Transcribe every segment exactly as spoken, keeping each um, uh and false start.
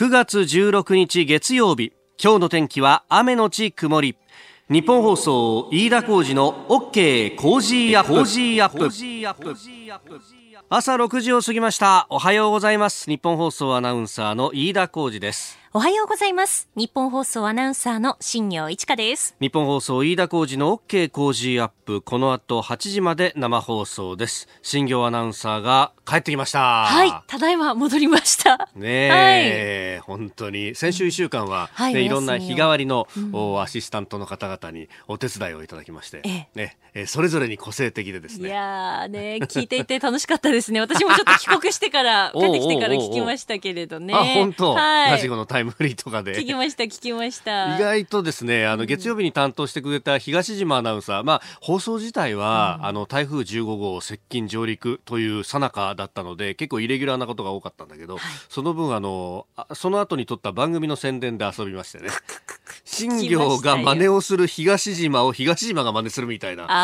くがつじゅうろくにち月曜日、今日の天気は雨のち曇り。日本放送飯田浩司の OK 工事アップ。朝ろくじを過ぎました。おはようございます。日本放送アナウンサーの飯田浩司です。おはようございます。日本放送アナウンサーの新業一華です。日本放送飯田浩司の OK 工事アップ、この後はちじまで生放送です。新業アナウンサーが帰ってきました。はい、ただいま戻りましたねえ、はい、本当に先週いっしゅうかんは、ね、はい、いろんな日替わりの、うん、アシスタントの方々にお手伝いをいただきまして、ええね、それぞれに個性的でですね、いやーね、聞いていて楽しかったですね。私もちょっと帰国してから帰ってきてから聞きましたけれどね。おうおうおう、あ、本当、はい、ラジオのタイムフリーとかで聞きました聞きました。意外とですね、あの月曜日に担当してくれた東島アナウンサー、まあ、放送自体は、うん、あの台風じゅうごごう接近上陸という最中だったので結構イレギュラーなことが多かったんだけど、はい、その分あのその後に撮った番組の宣伝で遊びましてね新業が真似をする東島を東島が真似するみたいな、よくわ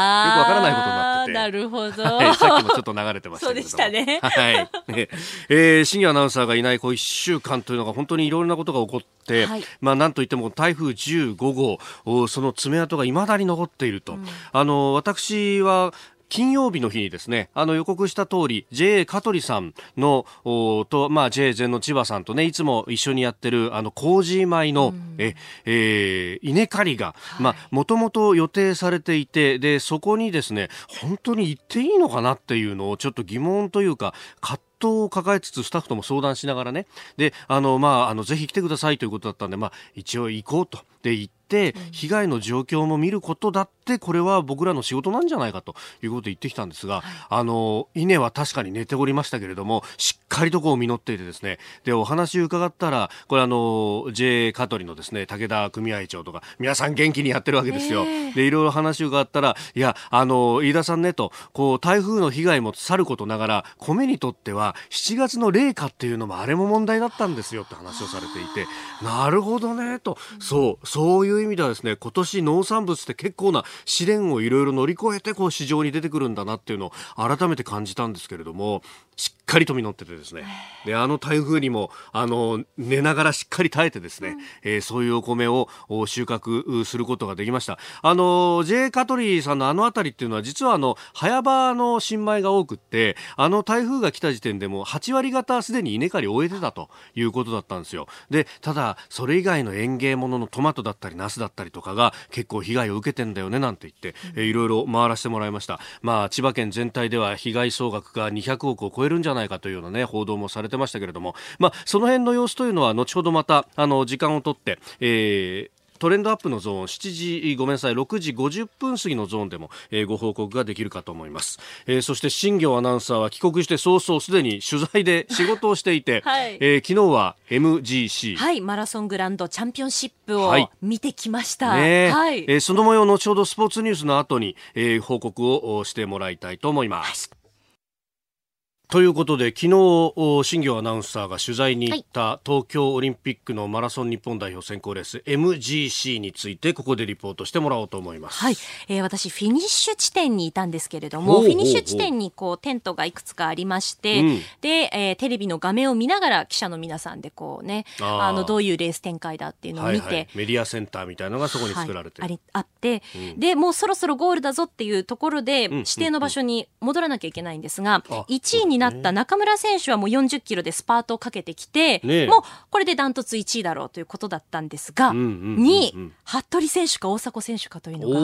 からないことになってて、なるほど、はい、さっきもちょっと流れてましたけど、そうでしたね、はい、えー、新業アナウンサーがいないこういっしゅうかんというのが本当にいろいろなことが起こって、はい、まあ、なんといっても台風じゅうごごう、その爪痕がいまだに残っていると、うん、あの私は金曜日の日にですね、あの予告した通り ジェーエー 香取さんのと、まあ、ジェー 禅の千葉さんとね、いつも一緒にやってるあのCOZY米の、うん、ええー、稲刈りが、はい、まあ、もともと予定されていて、でそこにですね本当に行っていいのかなっていうのをちょっと疑問というか葛藤を抱えつつ、スタッフとも相談しながらね、であの、まあ、あのぜひ来てくださいということだったんで、まあ、一応行こうとで行って、被害の状況も見ることだって、これは僕らの仕事なんじゃないかということで行ってきたんですが、はい、あの稲は確かに寝ておりましたけれども、しっかりとこう実っていてですね、でお話伺ったら、これあの ジェーエー 香取のですね武田組合長とか皆さん元気にやってるわけですよ、えー、でいろいろ話伺ったら、いやあの飯田さんねと、こう台風の被害もさることながら米にとってはしちがつの冷夏っていうのもあれも問題だったんですよって話をされていて、なるほどねと、そうそういう意味ではですね、今年農産物って結構な試練をいろいろ乗り越えてこう市場に出てくるんだなっていうのを改めて感じたんですけれども、しっかりと実っててですね、であの台風にもあの寝ながらしっかり耐えてですね、うん、えー、そういうお米を収穫することができました。あの ジェーエー 香取さんのあのあたりっていうのは実はあの早場の新米が多くって、あの台風が来た時点でもはちわりがたすでに稲刈りを終えてたということだったんですよ。でただそれ以外の園芸物のトマトだったりナスだったりとかが結構被害を受けてんだよねなんて言って、うん、えいろいろ回らせてもらいました。まあ、千葉県全体では被害総額がにひゃくおくを超えるんじゃないかというような、ね、報道もされてましたけれども、まあ、その辺の様子というのは後ほどまたあの時間をとって、えートレンドアップのゾーンしちじ、ごめんなさいろくじごじゅっぷん過ぎのゾーンでも、えー、ご報告ができるかと思います、えー、そして新業アナウンサーは帰国して早々すでに取材で仕事をしていて、はい、えー、昨日は エムジーシー、はい、マラソングランドチャンピオンシップを見てきました、はいね、はい、えー、その模様後ほどスポーツニュースの後に、えー、報告をしてもらいたいと思います、はい、ということで昨日新業アナウンサーが取材に行った東京オリンピックのマラソン日本代表選考レース エムジーシー についてここでリポートしてもらおうと思います、はい、えー、私フィニッシュ地点にいたんですけれども、おうおうおう、フィニッシュ地点にこうテントがいくつかありまして、うん、で、えー、テレビの画面を見ながら記者の皆さんでこうね、ああのどういうレース展開だっていうのを見て、はいはい、メディアセンターみたいなのがそこに作られて、はい、あり、あって、うん、でもうそろそろゴールだぞっていうところで指定の場所に戻らなきゃいけないんですが、うんうんうん、いちいにになった中村選手はもうよんじゅっキロでスパートをかけてきて、ね、もうこれでダントツいちいだろうということだったんですが、うんうんうんうん、にい服部選手か大迫選手かというのが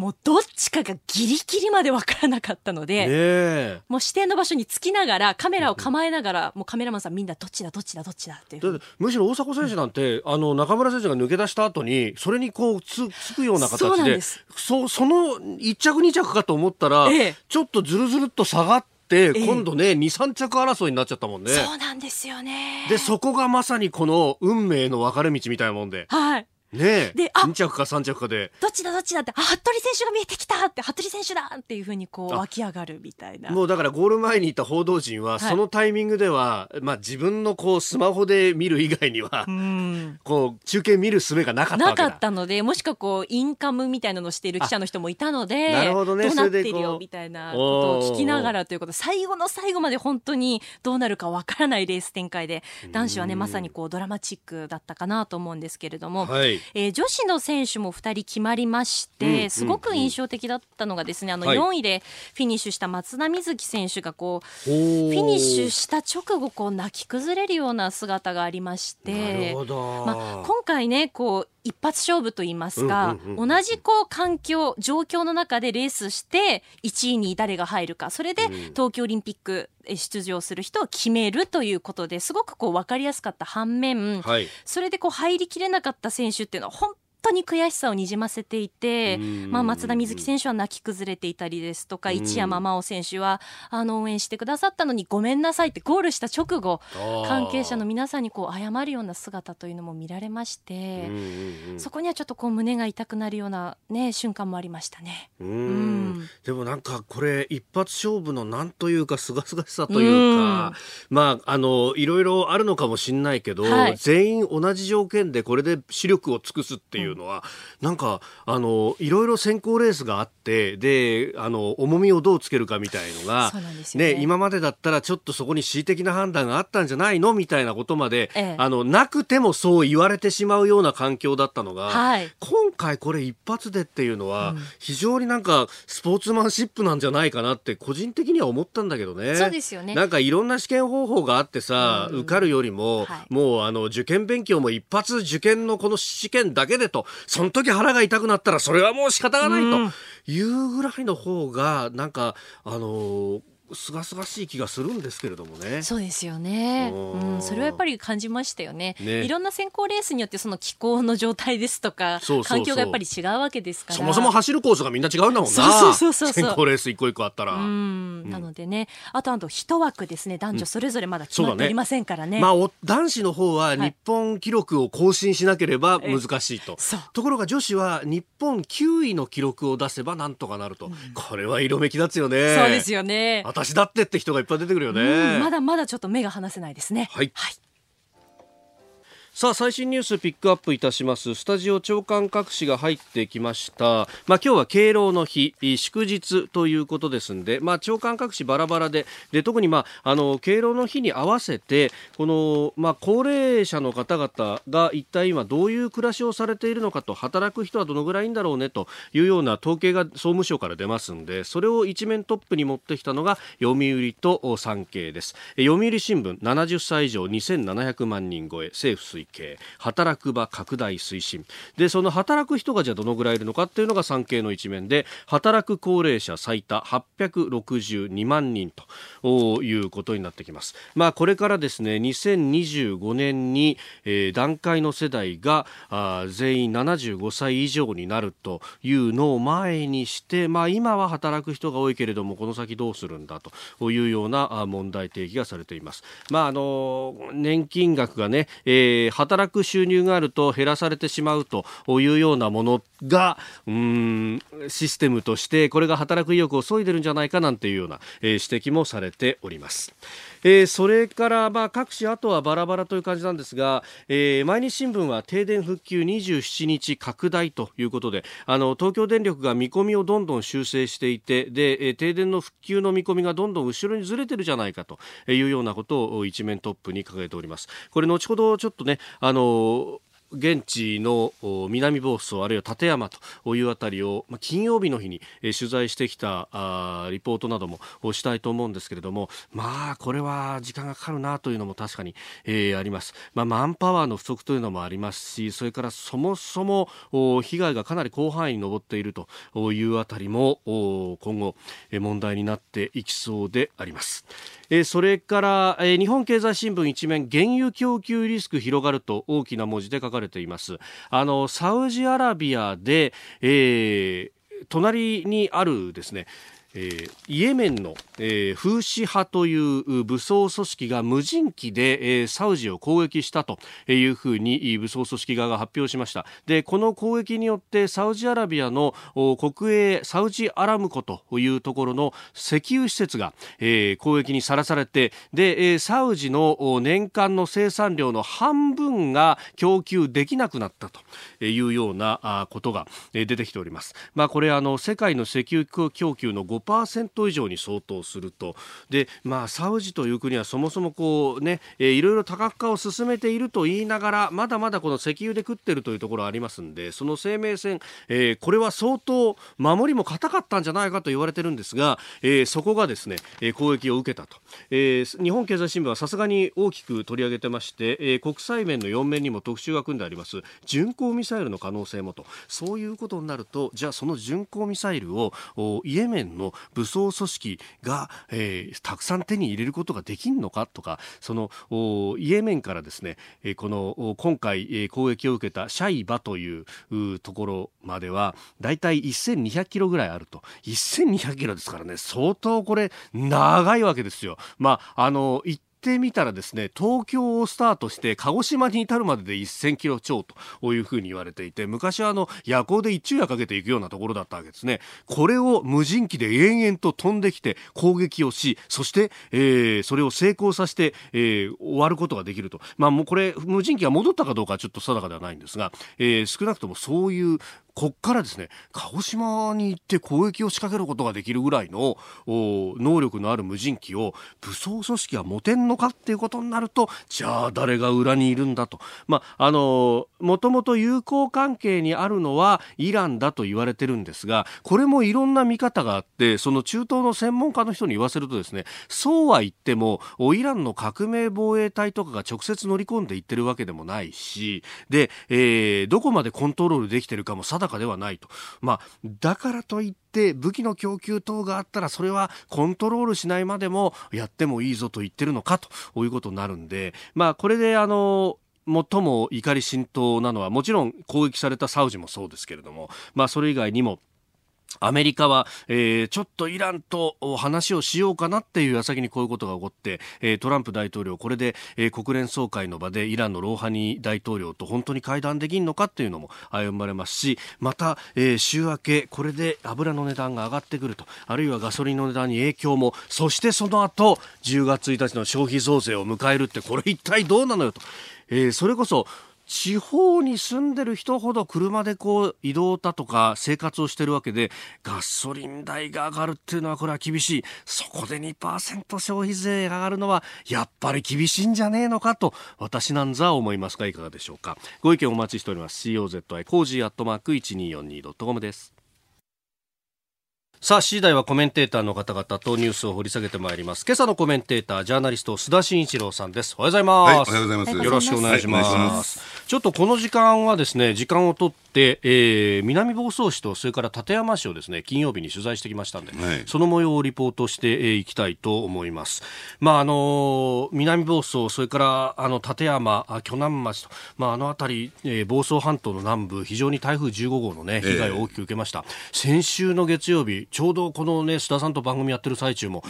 もうどっちかがギリギリまで分からなかったので、ね、もう指定の場所につきながらカメラを構えながらもうカメラマンさんみんなどっちだどっちだどっちだっていう、だむしろ大迫選手なんて、うん、あの中村選手が抜け出した後にそれにこう つ, つくような形 で, そうなんです。 そ, そのいち着に着かと思ったら、ええ、ちょっとずるずるっと下がってで今度ね、ええ、にさん着争いになっちゃったもんね。そうなんですよね。でそこがまさにこの運命の分かれ道みたいなもんで、はい、ねえ、で、あ、にちゃくかさんちゃくかでどっちだどっちだって、あ、服部選手が見えてきたって、服部選手だっていう風にこう湧き上がるみたいな。もうだからゴール前にいた報道陣は、はい、そのタイミングでは、まあ、自分のこうスマホで見る以外には、うん、こう中継見る術がなかったわけだ。なかったので、もしくはこうインカムみたいなのをしている記者の人もいたので、なるほどね、どうなってるよみたいなことを聞きながらということ、最後の最後まで本当にどうなるかわからないレース展開で、男子はねまさにこうドラマチックだったかなと思うんですけれども、はい、えー、女子の選手もふたり決まりまして、うん、すごく印象的だったのがですね、うん、あのよんいでフィニッシュした松田瑞生選手がこう、はい、フィニッシュした直後こう泣き崩れるような姿がありまして、なるほど、まあ、今回ねこう一発勝負といいますか、うんうんうん、同じこう環境状況の中でレースしていちいに誰が入るか、それで東京オリンピック出場する人を決めるということで、すごくこう分かりやすかった反面、はい、それでこう入りきれなかった選手っていうのは本本当に悔しさをにじませていて、まあ、松田瑞生選手は泣き崩れていたりですとか、一山麻緒選手はあの応援してくださったのにごめんなさいってゴールした直後、関係者の皆さんにこう謝るような姿というのも見られまして、そこにはちょっとこう胸が痛くなるような、ね、瞬間もありましたね。うんうん、でもなんかこれ一発勝負のなんというかすがすがしさというか、う、まあ、あのいろいろあるのかもしれないけど、はい、全員同じ条件でこれで視力を尽くすっていう、うん、のはなんかあのいろいろ選考レースがあって、であの重みをどうつけるかみたいのが、ねね、今までだったらちょっとそこに恣意的な判断があったんじゃないのみたいなことまで、ええ、あのなくてもそう言われてしまうような環境だったのが、はい、今回これ一発でっていうのは、うん、非常になんかスポーツマンシップなんじゃないかなって個人的には思ったんだけどね。そうですよね。なんかいろんな試験方法があってさ、うん、受かるよりも、はい、もうあの受験勉強も一発受験のこの試験だけでと、その時腹が痛くなったらそれはもう仕方がないというぐらいの方がなんかあのーすがすがしい気がするんですけれどもね。そうですよね、うん、それはやっぱり感じましたよ ね, ねいろんな選考レースによってその気候の状態ですとか、そうそうそう、環境がやっぱり違うわけですから、そもそも走るコースがみんな違うんだもんな。そうそうそうそう、選考レース一個一個あったら、うん、うん、なのでね、あとあと一枠ですね、男女それぞれまだ決まっておりませんから ね,、うん、ね、まあ、お男子の方は日本記録を更新しなければ難しいと、はい、ところが女子は日本きゅういの記録を出せばなんとかなると、うん、これは色めき立つよね。そうですよね、私だってって人がいっぱい出てくるよね。まだまだちょっと目が離せないですね。はい、はい、さあ最新ニュースピックアップいたします。スタジオ長官各紙が入ってきました、まあ、今日は敬老の日祝日ということですんで、まあ、長官各紙バラバラ で, で特に、まあ、あの敬老の日に合わせてこの、まあ、高齢者の方々が一体今どういう暮らしをされているのかと、働く人はどのぐらいいるんだろうねというような統計が総務省から出ますんで、それを一面トップに持ってきたのが読売と産経です。読売新聞、ななじゅっさい以上にせんななひゃくまんにん超え、政府推働く場拡大推進で、その働く人がじゃあどのぐらいいるのかっていうのが産経の一面で、働く高齢者最多はっぴゃくろくじゅうにまんにんということになってきます。まあ、これからですねにせんにじゅうごねんに、えー、団塊の世代が全員ななじゅうごさい以上になるというのを前にして、まあ、今は働く人が多いけれどもこの先どうするんだというような問題提起がされています。まあ、あの年金額がね、えー働く収入があると減らされてしまうというようなものが、うーん、システムとしてこれが働く意欲を削いでるんじゃないかなんていうような、えー、指摘もされております。えー、それから、まあ、各紙あとはバラバラという感じなんですが、えー、毎日新聞は停電復旧にじゅうしちにち拡大ということで、あの東京電力が見込みをどんどん修正していて、で、えー、停電の復旧の見込みがどんどん後ろにずれてるじゃないかというようなことを一面トップに掲げております。これ後ほどちょっとね、あの現地の南房総あるいは館山というあたりを金曜日の日に取材してきたリポートなどもしたいと思うんですけれども、まあこれは時間がかかるなというのも確かに、えー、あります。まあ、マンパワーの不足というのもありますし、それからそもそも被害がかなり広範囲に上っているというあたりも今後問題になっていきそうであります。それから日本経済新聞一面、原油供給リスク広がると大きな文字で書かれています。あのサウジアラビアで、えー、隣にあるですねえー、イエメンの、えー、フーシ派という武装組織が無人機で、えー、サウジを攻撃したというふうに武装組織側が発表しました。で、この攻撃によってサウジアラビアの国営サウジアラムコというところの石油施設が、えー、攻撃にさらされて、でサウジの年間の生産量の半分が供給できなくなったというようなことが出てきております。まあ、これあの世界の石油供給の ごパーセント 以上に相当すると。で、まあ、サウジという国はそもそもこう、ね、えー、いろいろ多角化を進めていると言いながら、まだまだこの石油で食っているというところがありますので、その生命線、えー、これは相当守りも固かったんじゃないかと言われているんですが、えー、そこがですね、えー、攻撃を受けたと、えー、日本経済新聞はさすがに大きく取り上げてまして、えー、国際面のよん面にも特集が組んであります巡航ミサイルの可能性もと。そういうことになると、じゃあその巡航ミサイルをイエメンの武装組織が、えー、たくさん手に入れることができるのかとか、そのイエメンからですね、えー、この今回、えー、攻撃を受けたシャイバという、うところまではだいたいせんにひゃくキロぐらいあると。せんにひゃくキロですからね、相当これ長いわけですよ。まああの行ってみたらですね、東京をスタートして鹿児島に至るまででせんキロ超というふうに言われていて、昔はあの夜行で一昼夜かけていくようなところだったわけですね。これを無人機で延々と飛んできて攻撃をし、そして、えー、それを成功させて、えー、終わることができると。まあもうこれ無人機が戻ったかどうかはちょっと定かではないんですが、えー、少なくともそういうこっからですね、鹿児島に行って攻撃を仕掛けることができるぐらいの能力のある無人機を武装組織が持てんのかっていうことになると、じゃあ誰が裏にいるんだと。まああのもともと友好関係にあるのはイランだと言われてるんですが、これもいろんな見方があって、その中東の専門家の人に言わせるとですね、そうは言ってもイランの革命防衛隊とかが直接乗り込んでいってるわけでもないし、で、えー、どこまでコントロールできてるかも定かではないと。まあ、だからといって武器の供給等があったらそれはコントロールしないまでもやってもいいぞと言ってるのかということになるんで、まあ、これであの最も怒り心頭なのはもちろん攻撃されたサウジもそうですけれども、まあ、それ以外にもアメリカは、えー、ちょっとイランと話をしようかなっていう矢先にこういうことが起こって、えー、トランプ大統領これで、えー、国連総会の場でイランのローハニ大統領と本当に会談できるのかっていうのも危ぶまれますし、また、えー、週明けこれで油の値段が上がってくると、あるいはガソリンの値段に影響も、そしてその後じゅうがつついたちの消費増税を迎えるって、これ一体どうなのよと、えー、それこそ地方に住んでる人ほど車でこう移動だとか生活をしてるわけで、ガソリン代が上がるっていうのはこれは厳しい。そこで にパーセント 消費税が上がるのはやっぱり厳しいんじゃねえのかと私なんざ思いますが、いかがでしょうか。ご意見お待ちしております。 コージー アットマーク いちにーよんにー ドットコム です。さあ、次第はコメンテーターの方々とニュースを掘り下げてまいります。今朝のコメンテーター、ジャーナリスト須田慎一郎さんです。おはようございます。はい、おはようございます。よろしくお願いします。はい、お願いします。ちょっとこの時間はですね、時間をとって、えー、南房総市とそれから館山市をですね、金曜日に取材してきましたので、はい、その模様をリポートしていきたいと思います。まああの南房総、それからあの館山、鋸南町と、まああのあたり、えー、房総半島の南部、非常に台風じゅうごごうのね被害を大きく受けました。えー、先週の月曜日。ちょうどこのね須田さんと番組やってる最中も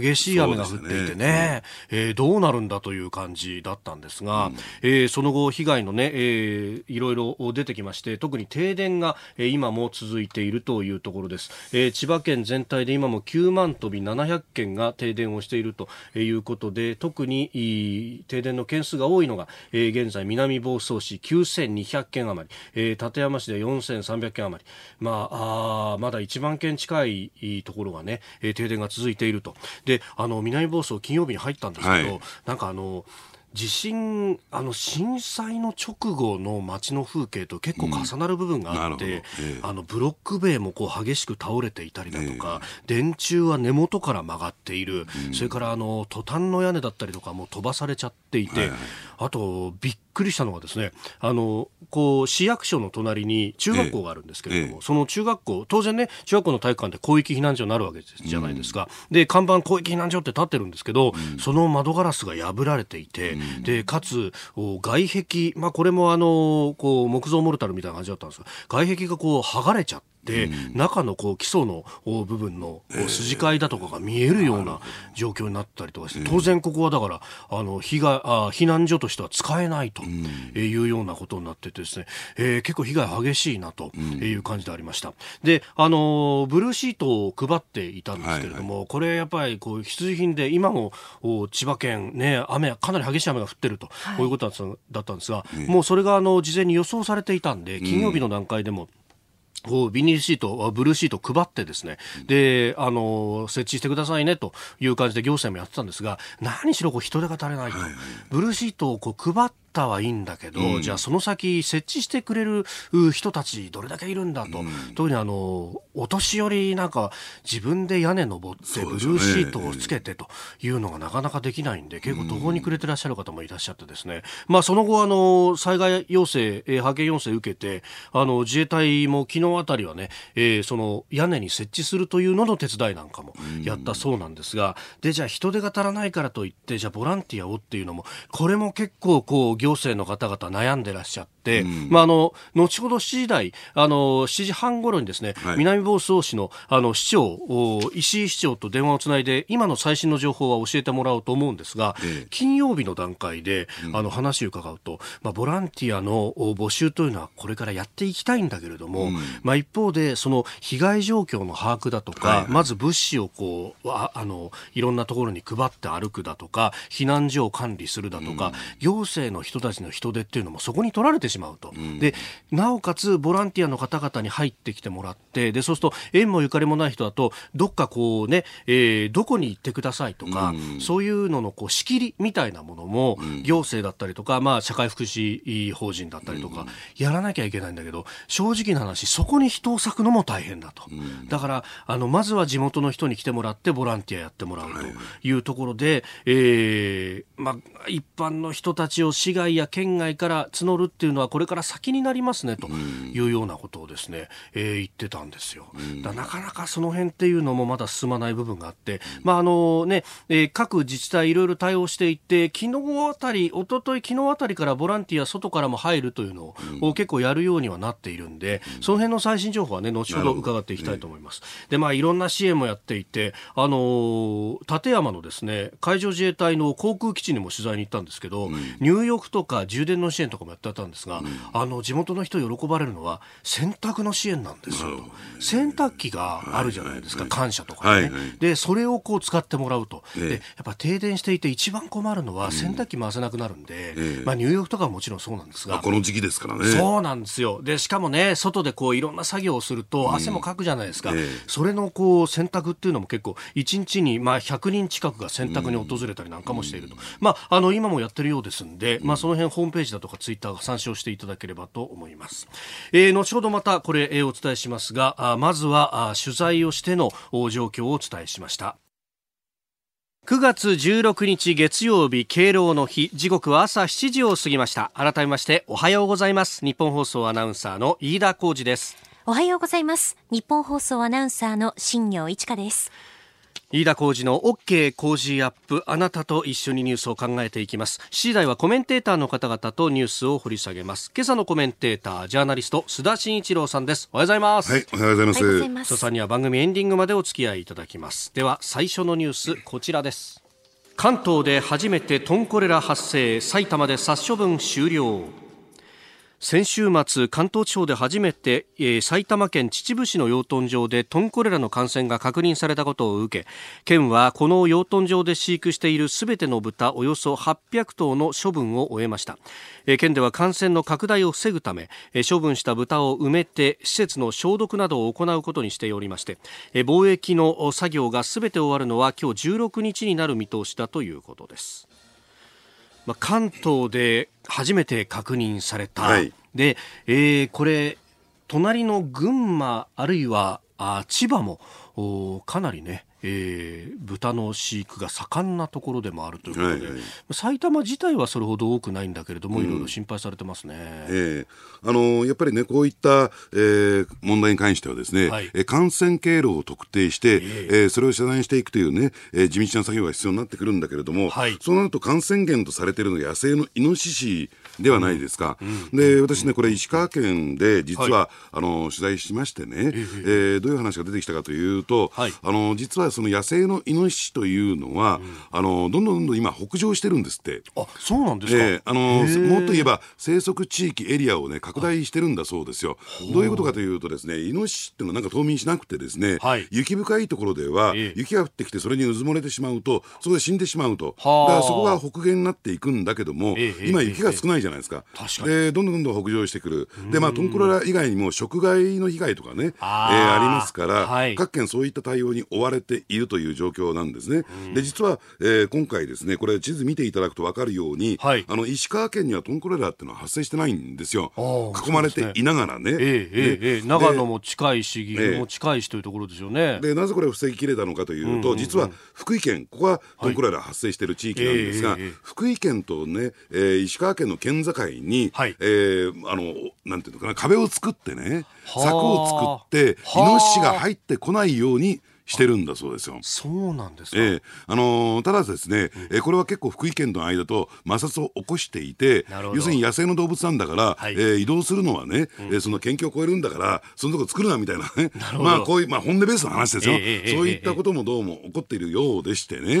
激しい雨が降っていてね、えー、どうなるんだという感じだったんですが、えー、その後被害のね、えー、いろいろ出てきまして、特に停電が今も続いているというところです。えー、千葉県全体で今もきゅうまんとびななひゃくけんが停電をしているということで、特に停電の件数が多いのが、えー、現在南房総市きゅうせんにひゃくけん余り、えー、館山市でよんせんさんびゃくけん余り、まあ、あまだいちまんけん近いいいところがね、えー、停電が続いていると。で、あの南房総金曜日に入ったんですけど、はい、なんかあの地震あの震災の直後の街の風景と結構重なる部分があって、うんえー、あのブロック塀もこう激しく倒れていたりだとか、えー、電柱は根元から曲がっている、うん、それからあのトタンの屋根だったりとかも飛ばされちゃっていて、はいはい、あとびっびっくりしたのがですね、あのこう市役所の隣に中学校があるんですけれども、ええ、その中学校当然ね中学校の体育館で広域避難所になるわけじゃないですか、うん、で看板広域避難所って立ってるんですけど、うん、その窓ガラスが破られていて、うん、でかつ外壁、まあ、これもあのこう木造モルタルみたいな感じだったんですが、外壁がこう剥がれちゃってって、うん、中のこう基礎の部分の筋交いだとかが見えるような状況になったりとかして、えー、当然ここはだからあの 避, 害あ避難所としては使えないというようなことになっててですね、えー、結構被害激しいなという感じでありました。で、あのブルーシートを配っていたんですけれども、はいはい、これやっぱりこう必需品で今も千葉県、ね、雨かなり激しい雨が降ってると、はい、こういうことだったんですが、ね、もうそれがあの事前に予想されていたんで金曜日の段階でも、うんこうビニールシート、ブルーシート配ってですね、で、あの、設置してくださいねという感じで行政もやってたんですが、何しろこう人手が足りないと。はいはい、ブルーシートをこう配って、はいいんだけど、うん、じゃあその先設置してくれる人たちどれだけいるんだと、うん、特にあのお年寄りなんか自分で屋根登ってブルーシートをつけてというのがなかなかできないんで、うん、結構途方に暮れてらっしゃる方もいらっしゃってですね、まあ、その後あの災害要請派遣要請受けてあの自衛隊も昨日あたりはね、えー、その屋根に設置するというのの手伝いなんかもやったそうなんですが、でじゃあ人手が足らないからといってじゃあボランティアをっていうのもこれも結構こう行政の方々悩んでらっしゃって、うんまあ、あの後ほどしちじ台あのしちじはんごろにですね、はい、南房総市 の, あの市長石井市長と電話をつないで今の最新の情報は教えてもらおうと思うんですが、えー、金曜日の段階で、うん、あの話を伺うと、まあ、ボランティアの募集というのはこれからやっていきたいんだけれども、うんまあ、一方でその被害状況の把握だとか、はいはい、まず物資をこうああのいろんなところに配って歩くだとか避難所を管理するだとか、うん、行政の人人たちの人手っていうのもそこに取られてしまうと、うん、でなおかつボランティアの方々に入ってきてもらってでそうすると縁もゆかりもない人だとどっかこうね、えー、どこに行ってくださいとか、うん、そういうののこう仕切りみたいなものも、うん、行政だったりとか、まあ、社会福祉法人だったりとか、うん、やらなきゃいけないんだけど正直な話そこに人を割くのも大変だと、うん、だからあのまずは地元の人に来てもらってボランティアやってもらうというところで、はいえーまあ、一般の人たちを市外いや県外から募るっていうのはこれから先になりますねというようなことをですね、えー、言ってたんですよ。だからなかなかその辺っていうのもまだ進まない部分があって、まああのねえー、各自治体いろいろ対応していって昨日あたり一昨日昨日あたりからボランティア外からも入るというのを結構やるようにはなっているんでその辺の最新情報はね後ほど伺っていきたいと思います。でまあいろんな支援もやっていてあのー、館山のですね海上自衛隊の航空基地にも取材に行ったんですけどニューヨークとか充電の支援とかもやってたんですが、うん、あの地元の人喜ばれるのは洗濯の支援なんですよ、ね、洗濯機があるじゃないですか、はいはい、感謝とかね、はいはい、でそれをこう使ってもらうと、えー、でやっぱ停電していて一番困るのは洗濯機回せなくなるんで、うんえーまあ、入浴とかはもちろんそうなんですが、まあ、この時期ですからねそうなんですよ。でしかもね外でこういろんな作業をすると汗もかくじゃないですか、うんえー、それのこう洗濯っていうのも結構いちにちにまあひゃくにん近くが洗濯に訪れたりなんかもしていると、うんまあ、あの今もやってるようですんで、うんまあその辺ホームページだとかツイッターを参照していただければと思います、えー、後ほどまたこれ、えー、お伝えしますがあまずはあ取材をしての状況をお伝えしました。くがつじゅうろくにち月曜日敬老の日時刻は朝しちじを過ぎました。改めましておはようございます。日本放送アナウンサーの飯田浩司です。おはようございます。日本放送アナウンサーの新業一華です。飯田浩司の OK 工事アップあなたと一緒にニュースを考えていきます。しちじ台はコメンテーターの方々とニュースを掘り下げます。今朝のコメンテータージャーナリスト須田慎一郎さんです。おはようございます。はいおはようございます。須田さんには番組エンディングまでお付き合いいただきます。では最初のニュースこちらです。関東で初めてトンコレラ発生埼玉で殺処分終了。先週末関東地方で初めて、えー、埼玉県秩父市の養豚場でトンコレラの感染が確認されたことを受け県はこの養豚場で飼育しているすべての豚およそはっぴゃくとうの処分を終えました、えー、県では感染の拡大を防ぐため、えー、処分した豚を埋めて施設の消毒などを行うことにしておりまして、えー、防疫の作業がすべて終わるのは今日じゅうろくにちになる見通しだということです。まあ、関東で初めて確認された、はいでえー、これ隣の群馬あるいはあ千葉もかなりね、ええー、豚の飼育が盛んなところでもあるということで、はいはい、埼玉自体はそれほど多くないんだけれども、うん、いろいろ心配されてますね、えー、あのやっぱりねこういった、えー、問題に関してはですね、はい、感染経路を特定して、えーえー、それを遮断していくというね、えー、地道な作業が必要になってくるんだけれども、はい、そうなると感染源とされているのが野生のイノシシではないですか、うん、で私ねこれ石川県で実は、はい、あの取材しましてね、えーえー、どういう話が出てきたかというと、はい、あの実はその野生のイノシシというのは、うん、あのどんどんどんどん今北上してるんですって。あ、そうなんですか、えー、あのもっと言えば生息地域エリアを、ね、拡大してるんだそうですよ。どういうことかというとですね、イノシシっていうのはなんか冬眠しなくてですね、はい、雪深いところでは、えー、雪が降ってきてそれにうずもれてしまうとそこで死んでしまうと、だからそこが北限になっていくんだけども、えー、今雪が少ないじゃないですか、えー、でどんどんどんどん北上してくる。で、まあ、トンクロラ以外にも食害の被害とかね、あ、えー、ありますから、はい、各県そういった対応に追われているという状況なんですね、うん、で実は、えー、今回ですねこれ地図見ていただくと分かるように、はい、あの石川県にはトンクロラっていうのは発生してないんですよ。囲まれていながらね、えーえーえー、長野も近いし岐阜も近いしというところですよね。でなぜこれを防ぎきれたのかというと、うんうんうん、実は福井県、ここはトンクロラ発生している地域なんですが、はい、えーえー、福井県と、ね、えー、石川県の県境に、はい、えー、あのなんていうのかな、壁を作ってね、柵を作ってイノシシが入ってこないようにしてるんだそうですよ。そうなんですか、えーあのー、ただですね、うん、えー、これは結構福井県との間と摩擦を起こしていて、要するに野生の動物なんだから、はい、えー、移動するのはね、うん、えー、その県境を越えるんだからそのとこ作るなみたいなね、なまあこういう、まあ、本音ベースの話ですよ、えーえー、そういったこともどうも起こっているようでしてね、え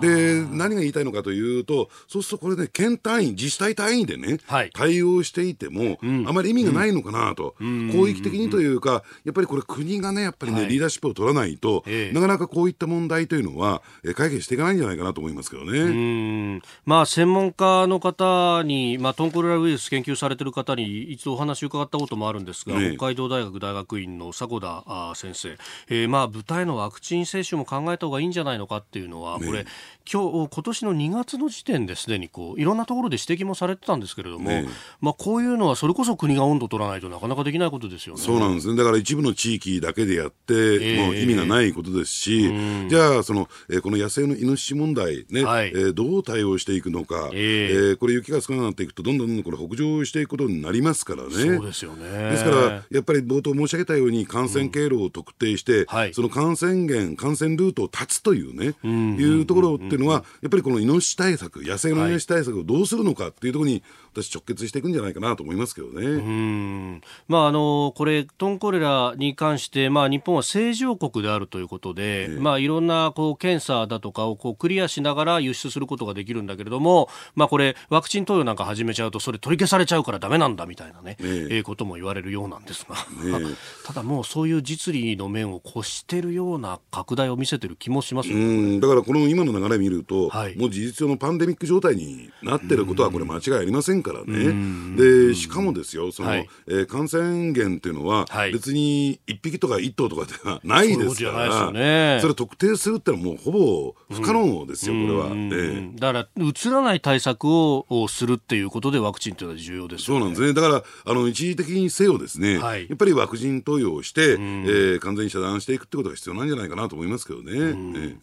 ー、で何が言いたいのかというと、そうするとこれね、県単位自治体単位でね、はい、対応していても、うん、あまり意味がないのかなと、うん、広域的にというか、やっぱりこれ国がねやっぱりね、はい、リーダーシップを取らないと、ええ、なかなかこういった問題というのは解決していかないんじゃないかなと思いますけどね。うーん、まあ、専門家の方に、まあ、トンクロラウイルス研究されている方に一度お話を伺ったこともあるんですが、ね、北海道大学大学院の迫田先生、えーまあ、豚へのワクチン接種も考えた方がいいんじゃないのかっていうのは、ね、これ今日今年のにがつの時点ですでにこういろんなところで指摘もされてたんですけれども、ね、まあ、こういうのはそれこそ国が温度を取らないとなかなかできないことですよね。そうなんですね。だから一部の地域だけでやって、えー、もう意味がないいいことですし、うん、じゃあその、えー、この野生のイノシシ問題、ね、はい、えー、どう対応していくのか、えーえー、これ雪が少なくなっていくとどんどんどんどんこれ北上していくことになりますからね。そうですよね。ですからやっぱり冒頭申し上げたように感染経路を特定して、うん、はい、その感染源感染ルートを断つというね、うん、いうところっていうのはやっぱりこのイノシシ対策、野生のイノシシ対策をどうするのかっていうところに私直結していくんじゃないかなと思いますけどね。うん、まあ、あのこれトンコレラに関して、まあ、日本は正常国であるということで、えーまあ、いろんなこう検査だとかをこうクリアしながら輸出することができるんだけれども、まあ、これワクチン投与なんか始めちゃうとそれ取り消されちゃうからダメなんだみたいなね、えーえー、ことも言われるようなんですが、えー、ただもうそういう実利の面を越しているような拡大を見せている気もしますよね。うん、だからこの今の流れ見ると、はい、もう事実上のパンデミック状態になっていることはこれ間違いありませんからね。でしかもですよ、その、はい、えー、感染源っていうのは別にいっぴきとかいっ頭とかではないですから、はい、それ特定するってのはもうほぼ不可能ですよ、うん、これは、えー、だからうつらない対策をするっていうことでワクチンというのは重要ですよね。そうなんですね。だからあの一時的にせよですね、はい、やっぱりワクチン投与をして、うん、えー、完全に遮断していくってことが必要なんじゃないかなと思いますけどね、うん、えー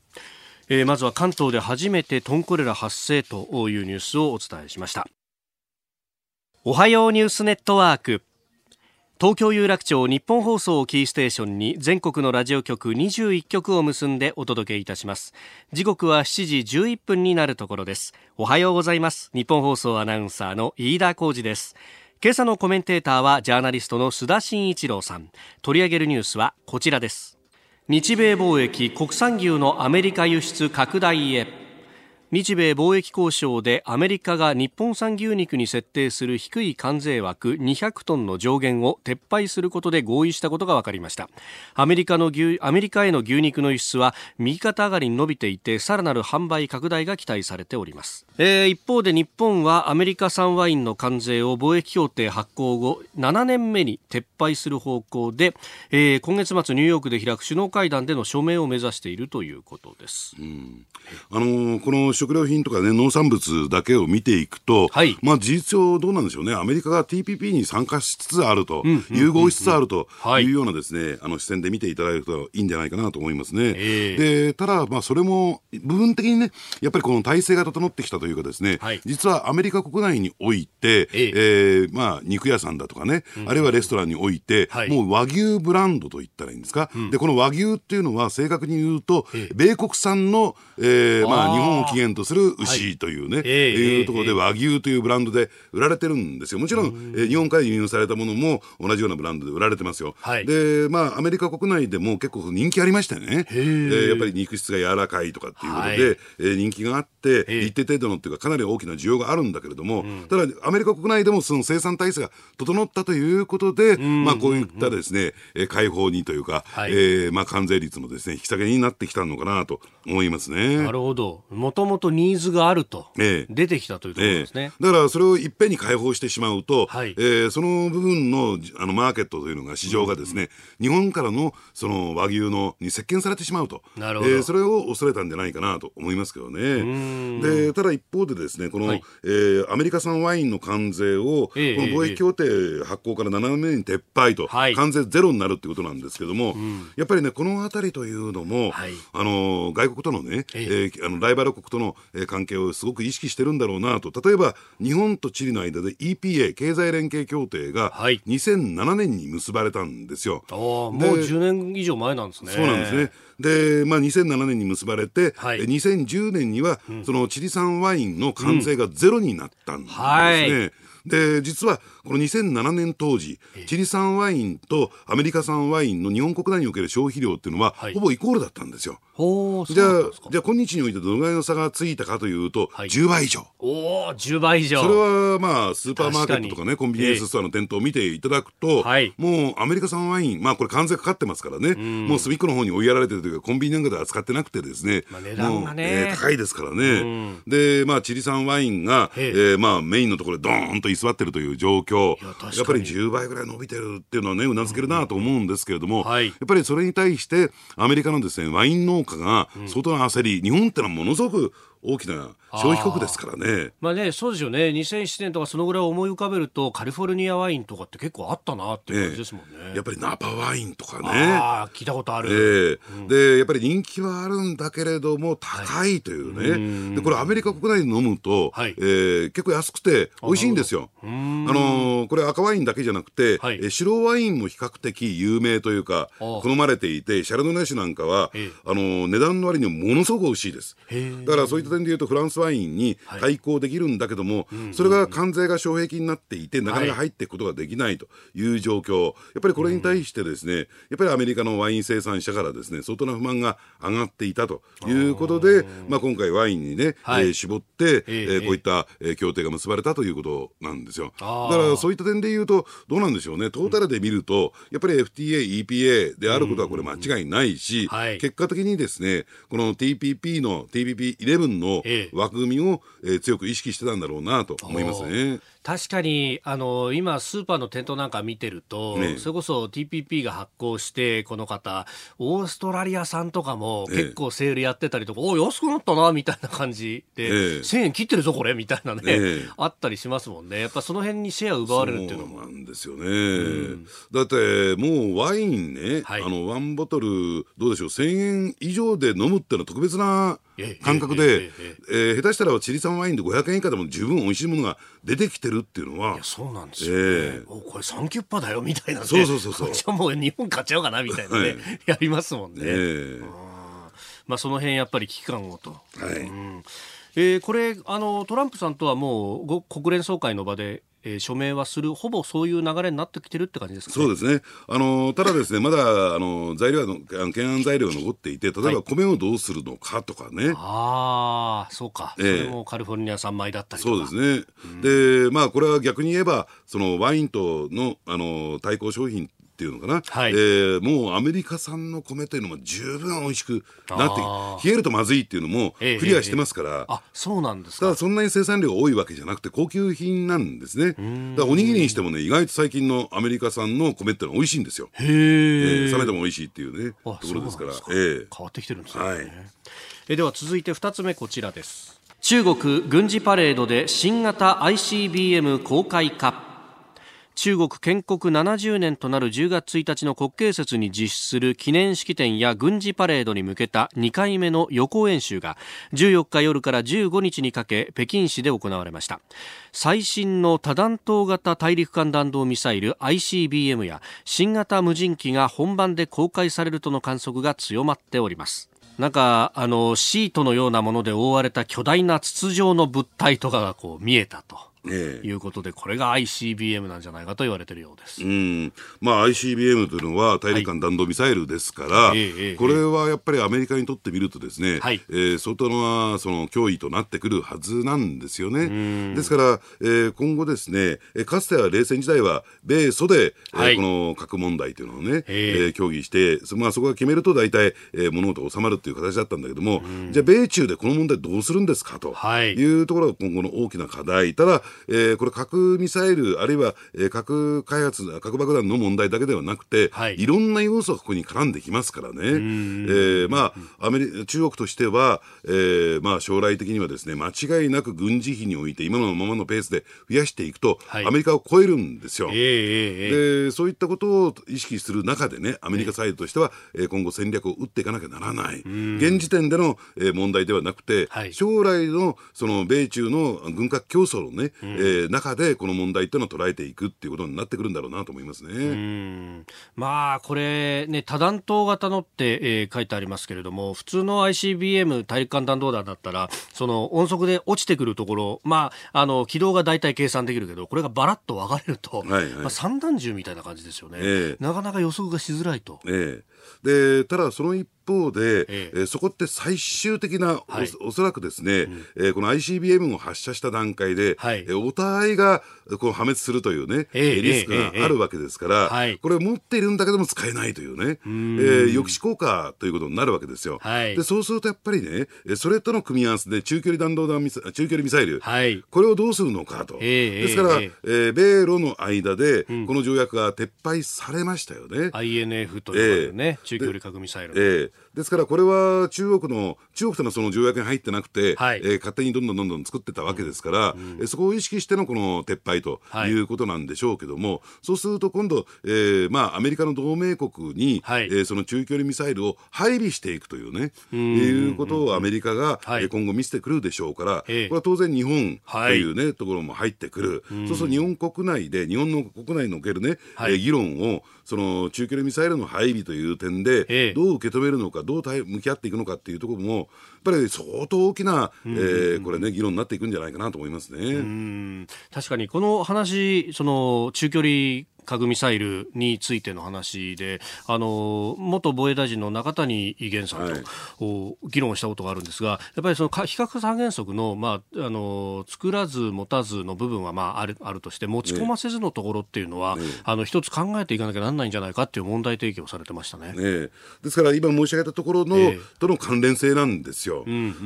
えー、まずは関東で初めてトンコレラ発生というニュースをお伝えしました。おはようニュースネットワーク、東京有楽町日本放送をキーステーションに全国のラジオ局にじゅういっきょくを結んでお届けいたします。時刻はしちじじゅういっぷんになるところです。おはようございます。日本放送アナウンサーの飯田浩司です。今朝のコメンテーターはジャーナリストの須田慎一郎さん。取り上げるニュースはこちらです。日米貿易、国産牛のアメリカ輸出拡大へ。日米貿易交渉でアメリカが日本産牛肉に設定する低い関税枠にひゃくトンの上限を撤廃することで合意したことが分かりました。アメリカの牛、アメリカへの牛肉の輸出は右肩上がりに伸びていて、さらなる販売拡大が期待されております。えー、一方で日本はアメリカ産ワインの関税を貿易協定発効後ななねんめに撤廃する方向で、えー、今月末ニューヨークで開く首脳会談での署名を目指しているということです。うん、あのー、この食料品とか、ね、農産物だけを見ていくと、はい、まあ、事実上どうなんでしょうね、アメリカが ティーピーピー に参加しつつあると、うん、融合しつつあるというようなですね、はい、あの視点で見ていただくといいんじゃないかなと思いますね。えー、でただ、まあ、それも部分的にね、やっぱりこの体制が整ってきたというかですね、はい、実はアメリカ国内において、えーえーまあ、肉屋さんだとかね、うん、あるいはレストランにおいて、はい、もう和牛ブランドといったらいいんですか、うん、でこの和牛っていうのは正確に言うと、えー、米国産の、えーまあ、日本を起源とする牛というね、はい、えー、いうところで和牛というブランドで売られてるんですよ。もちろん、うん、えー、日本から輸入されたものも同じようなブランドで売られてますよ。はい、でまあアメリカ国内でも結構人気ありましたよね。えー、やっぱり肉質が柔らかいとかっていうことで、はい、えー、人気があって、えー、一定程度のっていうかかなり大きな需要があるんだけれども、うん、ただアメリカ国内でもその生産体制が整ったということで、うん、まあこういったですね、うん、解放にというか、はい、えー、まあ関税率のですね引き下げになってきたのかなと思いますね。なるほど。もともとニーズがあると、えー、出てきたというところですね。えー、だからそれをいっぺんに解放してしまうと、はい、えー、その部分のあのマーケットというのが市場がですね、うん、日本からのその和牛のに席巻されてしまうと、なるほど、えー、それを恐れたんじゃないかなと思いますけどね。でただ一方でですねこの、はい、えー、アメリカ産ワインの関税を、えー、この貿易協定発効からななねんめに撤廃と、はい、関税ゼロになるってことなんですけども、うん、やっぱりねこのあたりというのも、はい、あの外国とのね、えーえー、あのライバル国との関係をすごく意識してるんだろうなと。例えば日本とチリの間で イーピーエー 経済連携協定がにせんななねんに結ばれたんですよ。はい、もうじゅうねん以上前なんですね。そうなんですね。で、まあ、にせんななねんに結ばれて、はい、にせんじゅうねんには、うん、そのチリ産ワインの関税がゼロになったんですね。うん、はい、で実はこのにせんななねん当時チリ産ワインとアメリカ産ワインの日本国内における消費量っていうのは、はい、ほぼイコールだったんですよ。おー、じゃあ、じゃあ今日においてどのぐらいの差がついたかというと、はい、じゅうばい以上。おー、じゅうばい以上。それはまあスーパーマーケットとかねコンビニエンスストアの店頭を見ていただくと、はい、もうアメリカ産ワイン、まあこれ関税かかってますからね、もう隅っこの方に追いやられてるというかコンビニなんかでは扱ってなくてですね、まあ、値段がね、もう、えー、高いですからね。でまあチリ産ワインが、えー、まあメインのところでドーンと座ってるという状況、や, やっぱりじゅうばいぐらい伸びてるっていうのはねうなずけるなと思うんですけれども、うん、はい、やっぱりそれに対してアメリカのですねワイン農家が相当な焦り、うん、日本ってのはものすごく大きな消費国ですからね。まあね、そうですよね。にせんななねんとかそのぐらい思い浮かべるとカリフォルニアワインとかって結構あったなっていう感じですもんね。えー、やっぱりナパワインとかね、あ、聞いたことある。えーうん、でやっぱり人気はあるんだけれども高いというね、はい、うんでこれアメリカ国内で飲むと、はい、えー、結構安くて美味しいんですよ。あのー、これ赤ワインだけじゃなくて、はい、え白ワインも比較的有名というか好まれていて、シャルドネ酒なんかは、えー、あのー、値段の割にものすごく美味しいです。だからそういった点でいうとフランスワインに対抗できるんだけども、はい、それが関税が障壁になっていてなかなか入っていくことができないという状況、はい、やっぱりこれに対してですね、やっぱりアメリカのワイン生産者からですね相当な不満が上がっていたということで、まあ、今回ワインにね、はい、えー、絞って、えー、こういった協定が結ばれたということなんですよ。だからそういった点でいうとどうなんでしょうね。トータルで見るとやっぱり エフティーエー、イーピーエー であることはこれ間違いないし、はい、結果的にですねこの ティーピーピー の ティーピーピーイレブンの枠組みを、えー、強く意識してたんだろうなと思いますね。確かにあの今スーパーの店頭なんか見てると、ね、それこそ ティーピーピー が発行してこの方オーストラリア産とかも結構セールやってたりとか、ええ、お安くなったなみたいな感じで、ええ、せんえん切ってるぞこれみたいなね、ええ、あったりしますもんね。やっぱその辺にシェア奪われるっていうのもそうなんですよね。うん、だってもうワインね、はい、あのワンボトルどうでしょうせんえん以上で飲むってのは特別な感覚で、ええええええ、下手したらチリ産ワインでごひゃくえん以下でも十分美味しいものが出てきてるっていうのは、いやそうなんですよね。えー、これサンキュッパだよみたいなね、そうそうそうそう、じゃあもう日本買っちゃおうかなみたいなね、はい、やりますもんね。えー、あまあ、その辺やっぱり危機感をと、はい、うん、えー、これあのトランプさんとはもう国連総会の場でえー、署名はする、ほぼそういう流れになってきてるって感じですかね。そうですね。あのただですねまだあの材料の懸案材料が残っていて、例えば米をどうするのかとかね、はい、ああそうか、えー、それもカリフォルニア産米だったりとか、そうですね、うん、でまあこれは逆に言えばそのワインとの、あの対抗商品っていうのかな、はい、えー、もうアメリカ産の米というのも十分美味しくなって、冷えるとまずいっていうのもクリアしてますから、えーえー、あそうなんですか。ただそんなに生産量が多いわけじゃなくて高級品なんですね。だからおにぎりにしてもね意外と最近のアメリカ産の米ってのは美味しいんですよ。へー、えー、冷めても美味しいっていうねところですから、そうなんですか、えー、変わってきてるんですよね。はい、えでは続いてふたつめこちらです。中国軍事パレードで新型 アイシービーエム 公開か。中国建国ななじゅうねんとなるじゅうがつついたちの国慶節に実施する記念式典や軍事パレードに向けたにかいめの予行演習がじゅうよっか夜からじゅうごにちにかけ北京市で行われました。最新の多弾頭型大陸間弾道ミサイル アイシービーエム や新型無人機が本番で公開されるとの観測が強まっております。なんかあのシートのようなもので覆われた巨大な筒状の物体とかがこう見えたと、ええ、いうことで、これが アイシービーエム なんじゃないかと言われているようです。うん、まあ、アイシービーエム というのは大陸間弾道ミサイルですから、はい、ええええ、これはやっぱりアメリカにとってみるとですね、はい、えー、相当なその脅威となってくるはずなんですよね。ですから、えー、今後ですね、かつては冷戦時代は米ソで、はい、えー、この核問題というのをね、えーえー、協議して、まあ、そこが決めると大体、えー、物事が収まるという形だったんだけども、じゃあ米中でこの問題どうするんですかというところが今後の大きな課題。ただえー、これ核ミサイルあるいは、えー、核開発核爆弾の問題だけではなくて、はい、いろんな要素がここに絡んできますからね、えーまあ、アメリ中国としては、えーまあ、将来的にはですね、間違いなく軍事費において今のままのペースで増やしていくと、はい、アメリカを超えるんですよ、えー、でそういったことを意識する中でね、アメリカサイドとしては、えー、今後戦略を打っていかなきゃならない。現時点での、えー、問題ではなくて、はい、将来のその米中の軍拡競争のね、うん、えー、中でこの問題というのを捉えていくっていうことになってくるんだろうなと思いますね。うん、まあこれね、多弾頭型のって、えー、書いてありますけれども、普通の アイシービーエム 大陸間弾道弾だったらその音速で落ちてくるところ、まあ、あの軌道が大体計算できるけど、これがバラッと分かれると、はいはい、まあ、散弾銃みたいな感じですよね、えー、なかなか予測がしづらいと、えー、でただその一方で、ええ、そこって最終的な お,、はい、おそらくですね、うん、えー、この アイシービーエム を発射した段階で、はい、えー、お互いがこう破滅するというね、えー、リスクがあるわけですから、えーえー、これを持っているんだけども使えないというね、はい、えー、抑止効果ということになるわけですよ、はい、でそうするとやっぱりね、それとの組み合わせで中距離弾道弾ミサ中距離ミサイル、はい、これをどうするのかと、えー、ですから、えーえー、米ロの間で、うん、この条約が撤廃されましたよね。 アイエヌエフ というね、えー、中距離核ミサイルの、えーですからこれは中国の中国とのその条約に入ってなくて、はい、えー、勝手にどんどんどんどん作ってたわけですから、うんうん、そこを意識してのこの撤廃ということなんでしょうけども、はい、そうすると今度、えーまあ、アメリカの同盟国に、はい、えー、その中距離ミサイルを配備していくというね、いうことをアメリカが、はい、えー、今後見せてくるでしょうから、えー、これは当然日本というね、はい、ところも入ってくる、うん、そうすると日本国内で日本の国内におけるね、はい、えー、議論をその中距離ミサイルの配備という点で、えー、どう受け止めるのか、どう向き合っていくのかっていうところもやっぱり相当大きな、えー、これね、議論になっていくんじゃないかなと思いますね。うん、確かにこの話、その中距離核ミサイルについての話で、あの元防衛大臣の中谷元さんと、はい、議論したことがあるんですが、やっぱりその非核三原則の、まあ、あの作らず持たずの部分は、まあ、ある、あるとして、持ち込ませずのところっていうのは、ね、あの一つ考えていかなきゃなんないんじゃないかっていう問題提起をされてましたね。ね、ですから今申し上げたところの、えー、との関連性なんですよ。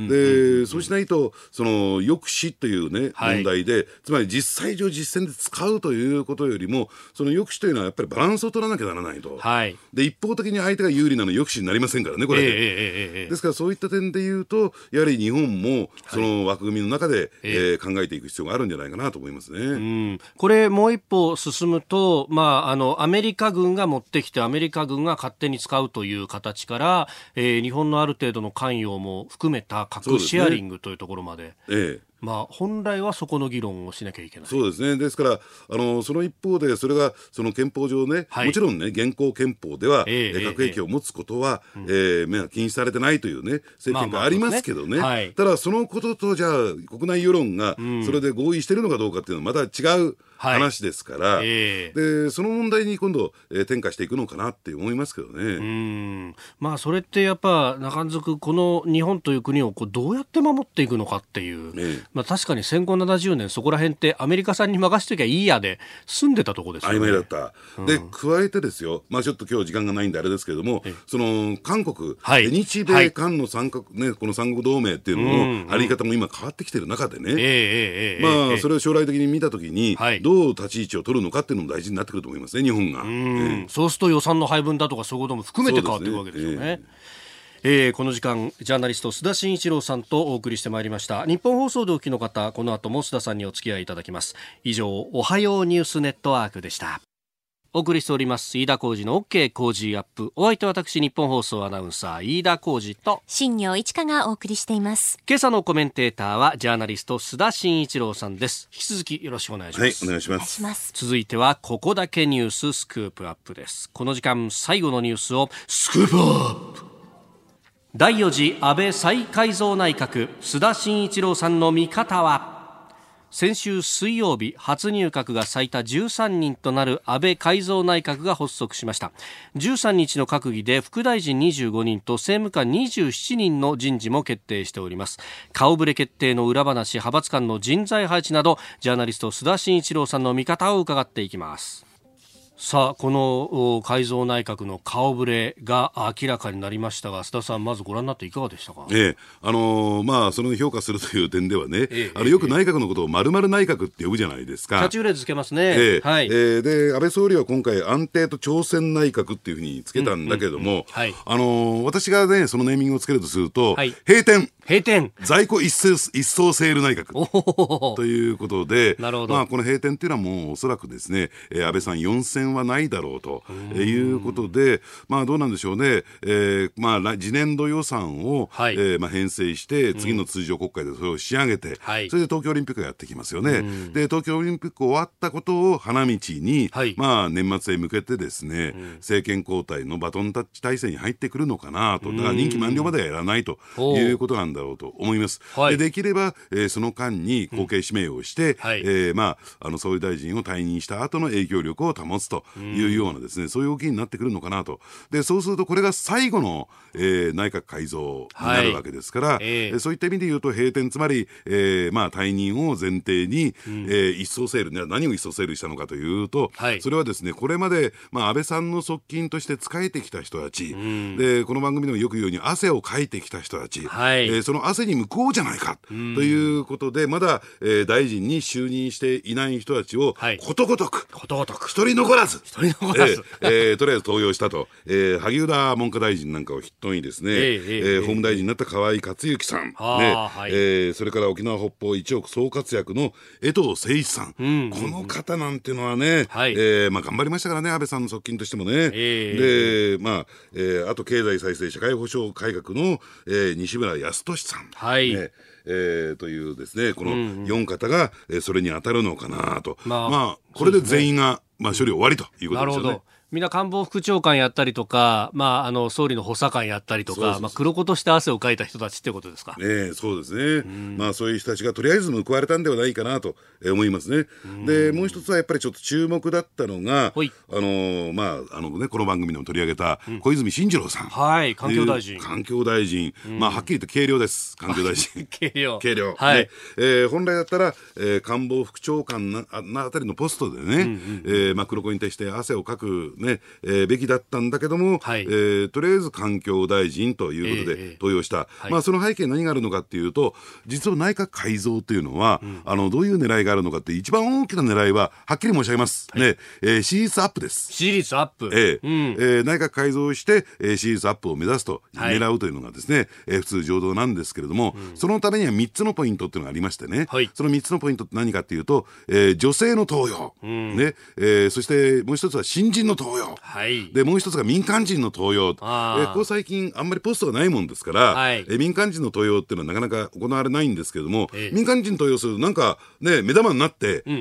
で、そうしないとその抑止という、ね、問題で、はい、つまり実際上実践で使うということよりも、その抑止というのはやっぱりバランスを取らなきゃならないと、はい、で一方的に相手が有利なのは抑止になりませんからね、これ、えーえー、ですからそういった点でいうと、やはり日本もその枠組みの中で、はい、えー、考えていく必要があるんじゃないかなと思いますね。うん、これもう一歩進むと、まあ、あのアメリカ軍が持ってきてアメリカ軍が勝手に使うという形から、えー、日本のある程度の関与も含めた核シェアリングというところまで、そうですね、えーまあ、本来はそこの議論をしなきゃいけない。そうですね。ですからあのその一方でそれがその憲法上ね、はい、もちろんね、現行憲法では、えー、核兵器を持つことは、えーえー、禁止されてないというね、制限がありますけどね、まあまあね、ただそのこととじゃあ国内世論がそれで合意しているのかどうかっていうのはまた違う話ですから、はい、えー、でその問題に今度、えー、転嫁していくのかなって思いますけどね。うん、まあそれってやっぱ中津くこの日本という国をこうどうやって守っていくのかっていう、えーまあ、確かに戦後ななじゅうねんそこら辺ってアメリカさんに任せときゃいいやで住んでたとこですよね。曖昧だった、うん、で加えてですよ、まあ、ちょっと今日時間がないんであれですけれども、その韓国、はい、日米韓の三国、はいね、この三国同盟っていうののあり方も今変わってきてる中でね、まあそれを将来的に見たときにどう立ち位置を取るのかっていうのも大事になってくると思いますね、日本が。うん、えー、そうすると予算の配分だとかそういうことも含めて変わっていくわけですよね。えー、この時間ジャーナリスト須田慎一郎さんとお送りしてまいりました。日本放送でお聞きの方、この後も須田さんにお付き合いいただきます。以上、おはようニュースネットワークでした。お送りしております飯田浩司の OK 工事アップ。お相手は私、日本放送アナウンサー飯田浩司と新業一華がお送りしています。今朝のコメンテーターはジャーナリスト須田慎一郎さんです。引き続きよろしくお願いします。はい、お願いします。続いてはここだけニューススクープアップです。この時間最後のニュースをスクープアップ。だいよん次安倍再改造内閣、須田慎一郎さんの見方は。先週水曜日、初入閣が最多じゅうさんにんとなる安倍改造内閣が発足しました。じゅうさんにちの閣議で副大臣にじゅうごにんと政務官にじゅうしちにんの人事も決定しております。顔ぶれ決定の裏話、派閥間の人材配置など、ジャーナリスト須田慎一郎さんの見方を伺っていきます。さあ、この改造内閣の顔ぶれが明らかになりましたが、須田さん、まずご覧になっていかがでしたか。ええ、あのー、まあそれを評価するという点ではね、ええ、あのよく内閣のことを丸々内閣って呼ぶじゃないですか。キャッチフレーズつけますね。ええ、はい。えー、で安倍総理は今回安定と挑戦内閣っていうふうにつけたんだけれども、私がねそのネーミングをつけるとすると、はい、閉店閉店在庫一掃セール内閣ということで、なるほど。まあ、この閉店っていうのはもうおそらくですね、安倍さんよんせんはないだろうということで、まあ、どうなんでしょうね、えーまあ、次年度予算を、はい、えーまあ、編成して次の通常国会でそれを仕上げて、うん、それで東京オリンピックがやってきますよね。うん、で東京オリンピック終わったことを花道に、はい、まあ、年末へ向けてですね、うん、政権交代のバトンタッチ体制に入ってくるのかなと。だから任期満了まではやらないということなんですだろうと思います。はい、で, できれば、えー、その間に後継指名をして、うん、はい、えーまあ、あの総理大臣を退任した後の影響力を保つというようなですね、うん、そういう動きになってくるのかなと。でそうするとこれが最後の、えー、内閣改造になるわけですから、はい、えー、そういった意味で言うと閉店、つまり、えーまあ、退任を前提に、うん、えー、一掃セール、何を一掃セールしたのかというと、はい、それはですね、これまで、まあ、安倍さんの側近として仕えてきた人たち、うん、でこの番組でもよく言うように汗をかいてきた人たち、はい、えーその汗に向こうじゃないかということで、まだ、えー、大臣に就任していない人たちをことごとく、一人残らず、一人残らず、えーえー、とりあえず登用したと、えー、萩生田文科大臣なんかを筆頭にですね、えーえーえー、法務大臣になった河井克行さん、ね、はい、えー、それから沖縄北方いちおく総活躍の江藤誠一さん、うん、この方なんていうのはね、はい、えーまあ、頑張りましたからね、安倍さんの側近としてもね、えーでまあえー、あと経済再生社会保障改革の、えー、西村康俊さん、はい、ね、えー、というですね、このよん方が、うん、えー、それに当たるのかなと、まあまあ、これで全員が、ね、まあ、処理終わりということですよね。なるほど。みんな官房副長官やったりとか、まあ、あの総理の補佐官やったりとか、そうそうそう、まあ、黒子として汗をかいた人たちってことですか。ね、そうですね、うん、まあ、そういう人たちがとりあえず報われたんではないかなと思いますね。うん、でもう一つはやっぱりちょっと注目だったのが、はい、あのまああのね、この番組でも取り上げた小泉進次郎さん、うん、はい、環境大臣、環境大臣、うん、まあ、はっきりと軽量です、環境大臣軽量、軽量、はい、ね、えー、本来だったら、えー、官房副長官な あ, あたりのポストでね、うんうん、えーまあ、黒子に対して汗をかくね、えー、べきだったんだけども、はい、えー、とりあえず環境大臣ということで登用した。えーえーまあ、その背景に何があるのかっていうと、実は内閣改造というのは、うん、あのどういう狙いがあるのかって一番大きな狙いははっきり申し上げます、はい、ね、えー、支持率アップです。支持率アップ、えーうんえー、内閣改造をして、えー、支持率アップを目指すと、はい、狙うというのがですね、えー、普通常道なんですけれども、うん、そのためにはみっつのポイントっていうのがありましてね、はい、そのみっつのポイントって何かっていうと、えー、女性の登用、うんねえー、そしてもう一つは新人の登用、はい、でもう一つが民間人の登用。えここ最近あんまりポストがないもんですから、はい、え民間人の登用っていうのはなかなか行われないんですけども、えー、民間人登用するとなんか、ね、目玉になって内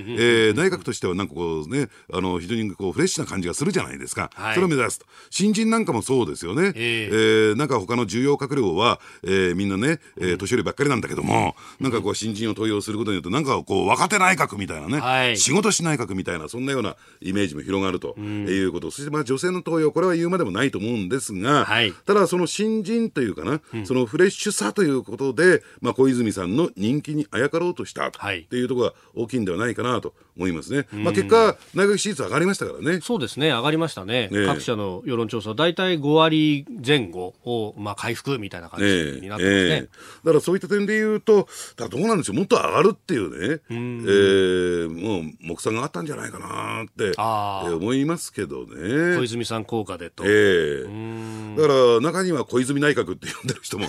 閣としてはなんかこう、ね、あの非常にこうフレッシュな感じがするじゃないですか。はい、それを目指すと。新人なんかもそうですよね。えーえー、なんか他の重要閣僚は、えー、みんなね、えー、年寄りばっかりなんだけども、うん、なんかこう新人を登用することによってなんかこう若手内閣みたいなね、はい、仕事し内閣みたいなそんなようなイメージも広がるという、うん、こと。そしてまあ女性の登用、これは言うまでもないと思うんですが、はい、ただその新人というかな、うん、そのフレッシュさということで、まあ、小泉さんの人気にあやかろうとしたというところが大きいんではないかなと思いますね。まあ、結果内閣支持率上がりましたからね。そうですね、上がりましたね。えー、各社の世論調査だいたいごわりぜん後を、まあ、回復みたいな感じになってますね。えーえー、だからそういった点で言うと、だどうなんでしょう、もっと上がるっていうね、う、えー、もう目算があったんじゃないかなって思いますけどね。小泉さん効果でと、えー、うーんうん、だから中には小泉内閣って呼んでる人も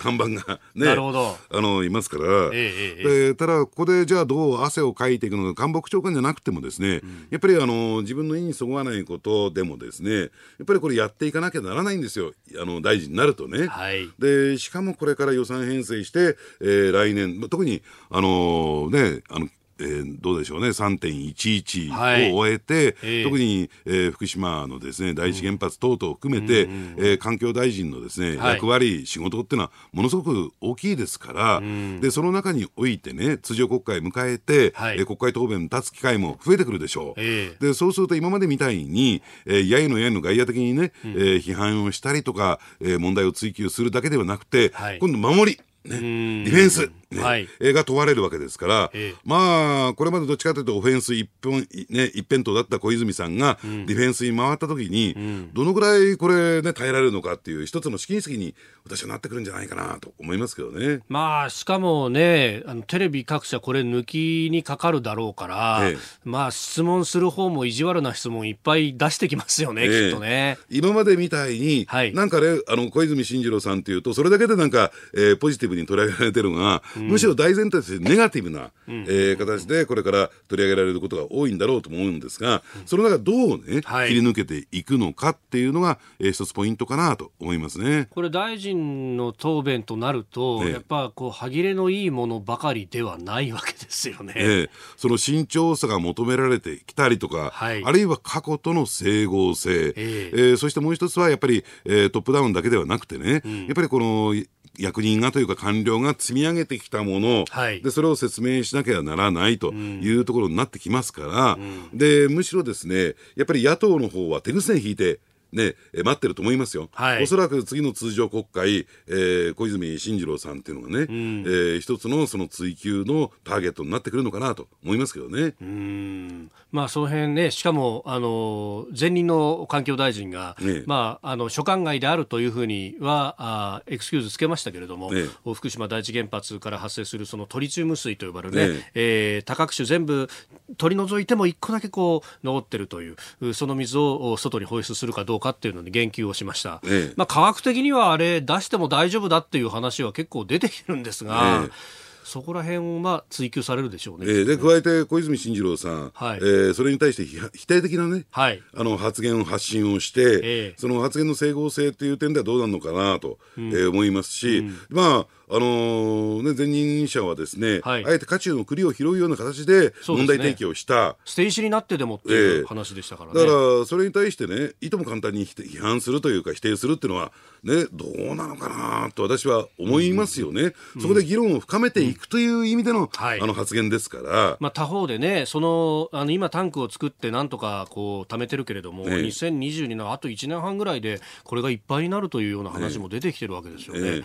看板がね、なるほど、あのいますから、ええええ、ただここでじゃあどう汗をかいていくのか、官房長官じゃなくてもですね、うん、やっぱりあの自分の意にそぐわないことでもですね、やっぱりこれやっていかなきゃならないんですよ、あの大臣になるとね、はい、でしかもこれから予算編成して、えー、来年特にあのねあのえー、どうでしょうね さんてんいちいち を終えて、はいえー、特に、えー、福島のですね第一原発等々を含めて、うんうんうんえー、環境大臣のですね、はい、役割仕事っていうのはものすごく大きいですから、うん、でその中においてね通常国会迎えて、はいえー、国会答弁立つ機会も増えてくるでしょう、えー、でそうすると今までみたいに、えー、やいのやいの外野的にね、うんえー、批判をしたりとか、えー、問題を追及するだけではなくて、はい、今度守りね、ディフェンス、ねはい、が問われるわけですから、ええ、まあこれまでどっちかというとオフェンス一本、ね、一辺倒だった小泉さんがディフェンスに回った時に、うん、どのぐらいこれ、ね、耐えられるのかっていう一つの試金石に私はなってくるんじゃないかなと思いますけどね。まあしかもねあのテレビ各社これ抜きにかかるだろうから、ええ、まあ質問する方も意地悪な質問いっぱい出してきますよね、ええ、きっとね今までみたいに、はい、なんかねあの小泉進次郎さんっていうとそれだけでなんか、えー、ポジティブに取り上げられてるのが、うん、むしろ大前提としてネガティブな、うんえー、形でこれから取り上げられることが多いんだろうと思うんですが、うん、その中どうね、はい、切り抜けていくのかっていうのが、えー、一つポイントかなと思いますね。これ大臣の答弁となると、ね、やっぱこう歯切れのいいものばかりではないわけですよね、えー、その慎重さが求められてきたりとか、はい、あるいは過去との整合性、えーえー、そしてもう一つはやっぱり、えー、トップダウンだけではなくてね、うん、やっぱりこの役人がというか官僚が積み上げてきたもの、はい、でそれを説明しなきゃならないというところになってきますから、うん、でむしろですねやっぱり野党の方は手癖引いてね、待ってると思いますよ、はい、おそらく次の通常国会、えー、小泉進次郎さんっていうのがね、うんえー、一つのその追及のターゲットになってくるのかなと思いますけどね。うーん、まあ、その辺ねしかもあの前任の環境大臣が、ねまあ、あの所管外であるというふうにはあエクスキューズつけましたけれども、ね、福島第一原発から発生するそのトリチウム水と呼ばれるね、ねえー、多角種全部取り除いてもいっこだけこう残ってるというその水を外に放出するかどうかかっていうのに言及をしました、ええまあ、科学的にはあれ出しても大丈夫だっていう話は結構出てきるんですが、ええ、そこら辺をまあ追及されるでしょうね、ええ、で加えて小泉進次郎さん、はいえー、それに対して否定的な、ねはい、あの発言を発信をして、ええ、その発言の整合性という点ではどうなるのかなと、うんえー、思いますし、うん、まああのーね、前任者はですね、はい、あえて渦中の栗を拾うような形で問題提起をした、捨て石になってでもっていう話でしたからね、えー、だからそれに対してねいとも簡単に批判するというか否定するっていうのは、ね、どうなのかなと私は思いますよね、うん、そこで議論を深めていくという意味での、うんはい、あの発言ですから、まあ、他方でねそのあの今タンクを作ってなんとかこう貯めてるけれども、ね、にせんにじゅうにねんのあといちねんはんぐらいでこれがいっぱいになるというような話も出てきてるわけですよね、ねね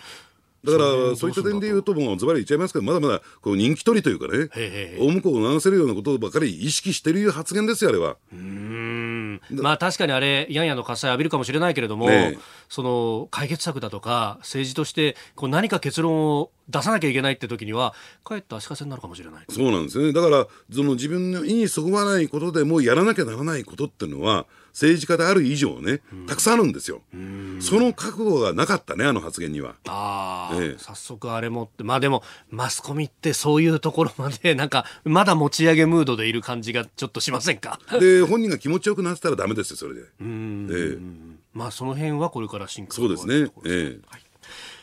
だからそういった点でいうともうズバリ言っちゃいますけどまだまだこう人気取りというかね大向こうを流せるようなことばかり意識している発言ですよあれは。うーんまあ確かにあれやんやの喝采浴びるかもしれないけれども、ね、その解決策だとか政治としてこう何か結論を出さなきゃいけないって時にはかえって足かせになるかもしれない。そうなんですよね。だからその自分の意にそぐわないことでもうやらなきゃならないことっていうのは政治家である以上ね、うん、たくさんあるんですよ。うんその覚悟がなかったねあの発言には。あ、ええ、早速あれもってまあでもマスコミってそういうところまでなんかまだ持ち上げムードでいる感じがちょっとしませんか。で本人が気持ちよくなってたらダメですよそれで。うん、ええ、まあその辺はこれから進化するところですね。そうですね。ええはい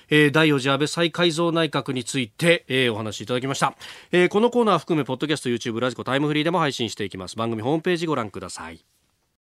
えー、だいよじ安倍再改造内閣について、えー、お話しいただきました、えー、このコーナー含めポッドキャスト YouTube ラジコタイムフリーでも配信していきます。番組ホームページご覧ください。